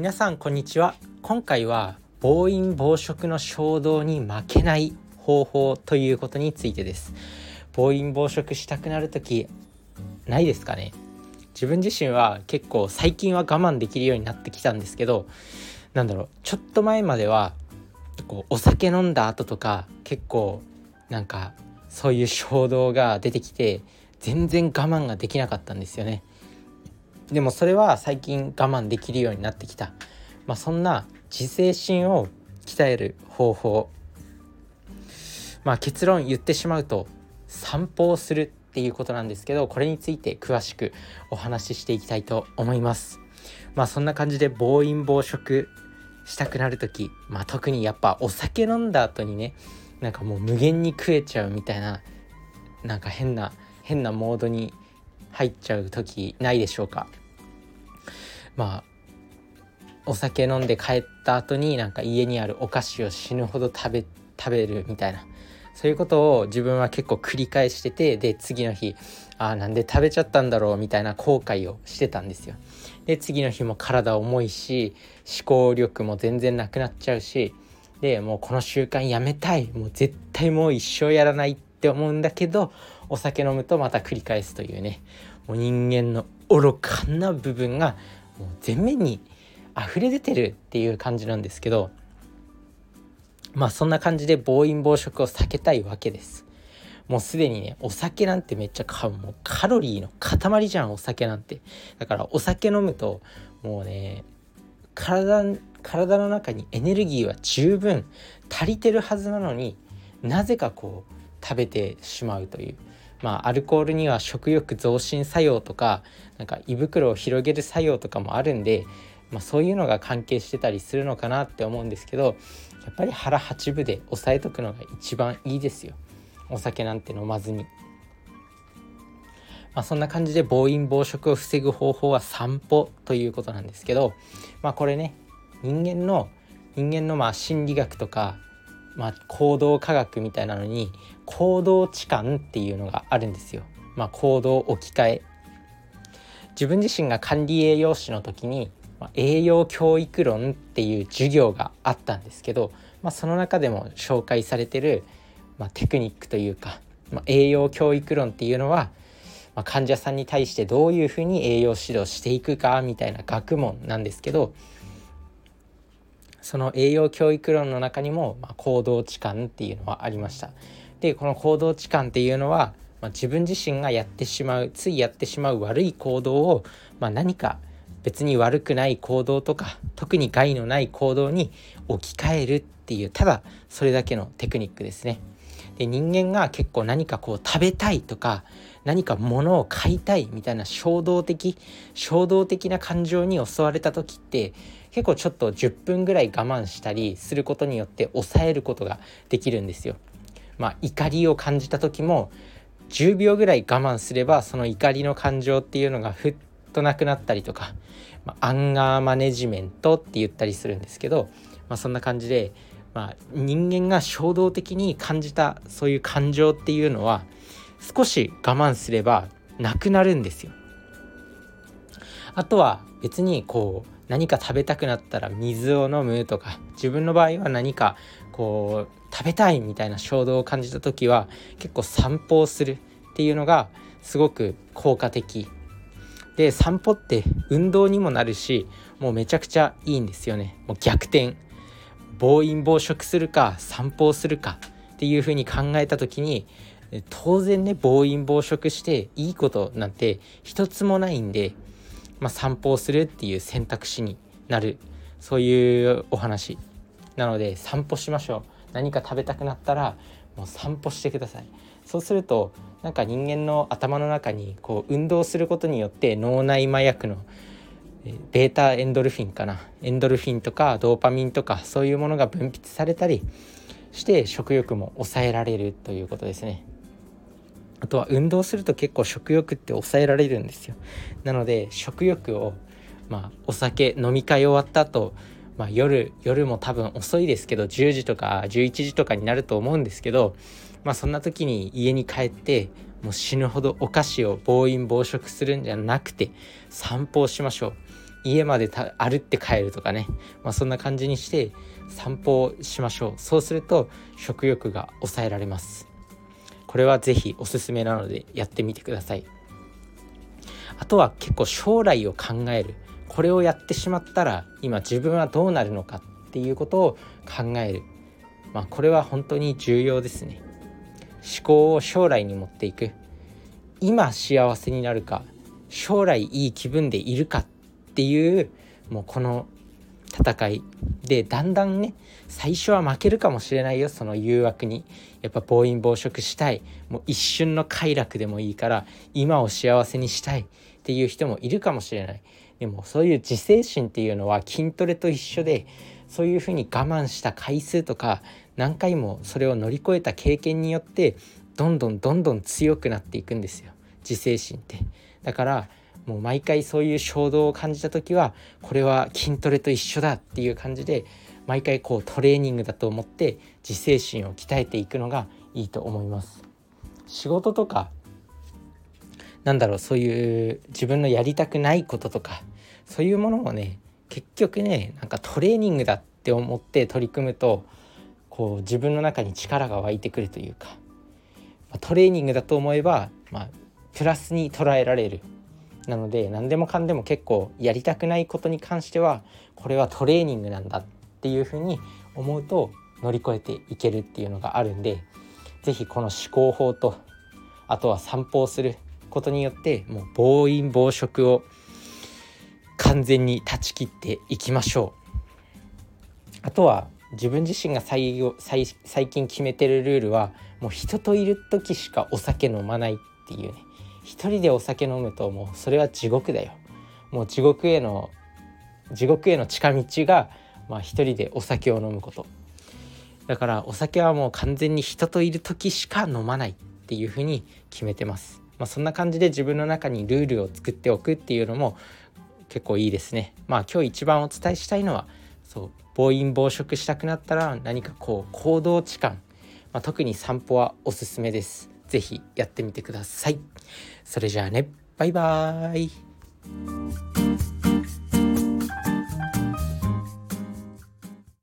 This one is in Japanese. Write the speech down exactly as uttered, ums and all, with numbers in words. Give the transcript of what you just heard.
皆さんこんにちは。今回は暴飲暴食の衝動に負けない方法ということについてです。暴飲暴食したくなるときないですかね。自分自身は結構最近は我慢できるようになってきたんですけど、なんだろう、ちょっと前まではこうお酒飲んだ後とか結構なんかそういう衝動が出てきて全然我慢ができなかったんですよね。でもそれは最近我慢できるようになってきた、まあ、そんな自制心を鍛える方法、まあ、結論言ってしまうと散歩をするっていうことなんですけど、これについて詳しくお話ししていきたいと思います。まあそんな感じで暴飲暴食したくなるとき、まあ、特にやっぱお酒飲んだ後にね、なんかもう無限に食えちゃうみたいな、なんか変な変なモードに入っちゃうときないでしょうか。まあお酒飲んで帰った後になんか家にあるお菓子を死ぬほど食べ食べるみたいな、そういうことを自分は結構繰り返してて、で次の日あーなんで食べちゃったんだろうみたいな後悔をしてたんですよ。で次の日も体重いし思考力も全然なくなっちゃうし、でもうこの習慣やめたい、もう絶対もう一生やらないって思うんだけど、お酒飲むとまた繰り返すというね、もう人間の愚かな部分がもう全面に溢れ出てるっていう感じなんですけど、まあそんな感じで暴飲暴食を避けたいわけです。もうすでにね、お酒なんてめっちゃかもうカロリーの塊じゃん、お酒なんて。だからお酒飲むともうね、体体の中にエネルギーは十分足りてるはずなのに、なぜかこう食べてしまうという、まあアルコールには食欲増進作用とか、なんか胃袋を広げる作用とかもあるんで、まあ、そういうのが関係してたりするのかなって思うんですけど、やっぱり腹八分で抑えとくのが一番いいですよ、お酒なんて飲まずに。まあ、そんな感じで暴飲暴食を防ぐ方法は散歩ということなんですけど、まあこれね、人間の人間のまあ心理学とか、まあ、行動科学みたいなのに行動置換っていうのがあるんですよ。まあ、行動置き換え、自分自身が管理栄養士の時に、まあ、栄養教育論っていう授業があったんですけど、まあ、その中でも紹介されてる、まあ、テクニックというか、まあ、栄養教育論っていうのは、まあ、患者さんに対してどういうふうに栄養指導していくかみたいな学問なんですけど、その栄養教育論の中にも、まあ、行動置換っていうのはありました。で、この行動置換っていうのは、まあ、自分自身がやってしまう、ついやってしまう悪い行動を、まあ、何か別に悪くない行動とか、特に害のない行動に置き換えるっていう、ただそれだけのテクニックですね。で、人間が結構何かこう食べたいとか、何か物を買いたいみたいな衝動的衝動的な感情に襲われた時って、結構ちょっとじゅっぷんぐらい我慢したりすることによって抑えることができるんですよ。まあ怒りを感じた時もじゅうびょうぐらい我慢すれば、その怒りの感情っていうのがふっとなくなったりとか、まあ、アンガーマネジメントって言ったりするんですけど、まあ、そんな感じで、まあ、人間が衝動的に感じたそういう感情っていうのは少し我慢すればなくなるんですよ。あとは別にこう何か食べたくなったら水を飲むとか、自分の場合は何かこう食べたいみたいな衝動を感じた時は結構散歩をするっていうのがすごく効果的で、散歩って運動にもなるし、もうめちゃくちゃいいんですよね。もう逆転、暴飲暴食するか散歩をするかっていう風に考えた時に、当然ね、暴飲暴食していいことなんて一つもないんで、まあ、散歩をするっていう選択肢になる、そういうお話なので、散歩しましょう。何か食べたくなったらもう散歩してください。そうするとなんか人間の頭の中にこう運動することによって脳内麻薬のベータエンドルフィンかなエンドルフィンとかドーパミンとか、そういうものが分泌されたりして、食欲も抑えられるということですね。あとは運動すると結構食欲って抑えられるんですよ。なので食欲を、まあ、お酒飲み会終わった後、まあ、夜夜も多分遅いですけどじゅうじとかじゅういちじとかになると思うんですけど、まあ、そんな時に家に帰ってもう死ぬほどお菓子を暴飲暴食するんじゃなくて、散歩をしましょう。家までた歩って帰るとかね、まあ、そんな感じにして散歩をしましょう。そうすると食欲が抑えられます。これはぜひおすすめなのでやってみてください。あとは結構将来を考える、これをやってしまったら今自分はどうなるのかっていうことを考える、まあ、これは本当に重要ですね。思考を将来に持っていく、今幸せになるか将来いい気分でいるかっていう、もうこの戦いでだんだんね、最初は負けるかもしれないよ、その誘惑に。やっぱ暴飲暴食したい、もう一瞬の快楽でもいいから今を幸せにしたいっていう人もいるかもしれない。でもそういう自制心っていうのは筋トレと一緒で、そういうふうに我慢した回数とか何回もそれを乗り越えた経験によってどんどんどんどん強くなっていくんですよ、自制心って。だからもう毎回そういう衝動を感じた時は、これは筋トレと一緒だっていう感じで毎回こうトレーニングだと思って自制心を鍛えていくのがいいと思います。仕事とかなんだろう、そういう自分のやりたくないこととかそういうものもね、結局ね、なんかトレーニングだって思って取り組むとこう自分の中に力が湧いてくるというか、トレーニングだと思えば、まあ、プラスに捉えられる。なので何でもかんでも結構やりたくないことに関してはこれはトレーニングなんだっていうふうに思うと乗り越えていけるっていうのがあるんで、ぜひこの思考法と、あとは散歩をすることによってもう暴飲暴食を完全に断ち切っていきましょう。あとは自分自身が 最, 最, 最近決めてるルールは、もう人といる時しかお酒飲まないっていうね。一人でお酒飲むともうそれは地獄だよ。もう地獄への地獄への近道が、まあ、一人でお酒を飲むことだから、お酒はもう完全に人といる時しか飲まないっていうふうに決めてます。まあ、そんな感じで自分の中にルールを作っておくっていうのも結構いいですね。まあ今日一番お伝えしたいのは、そう暴飲暴食したくなったら何かこう行動時間、まあ、特に散歩はおすすめです。ぜひやってみてください。それじゃあね、バイバーイ。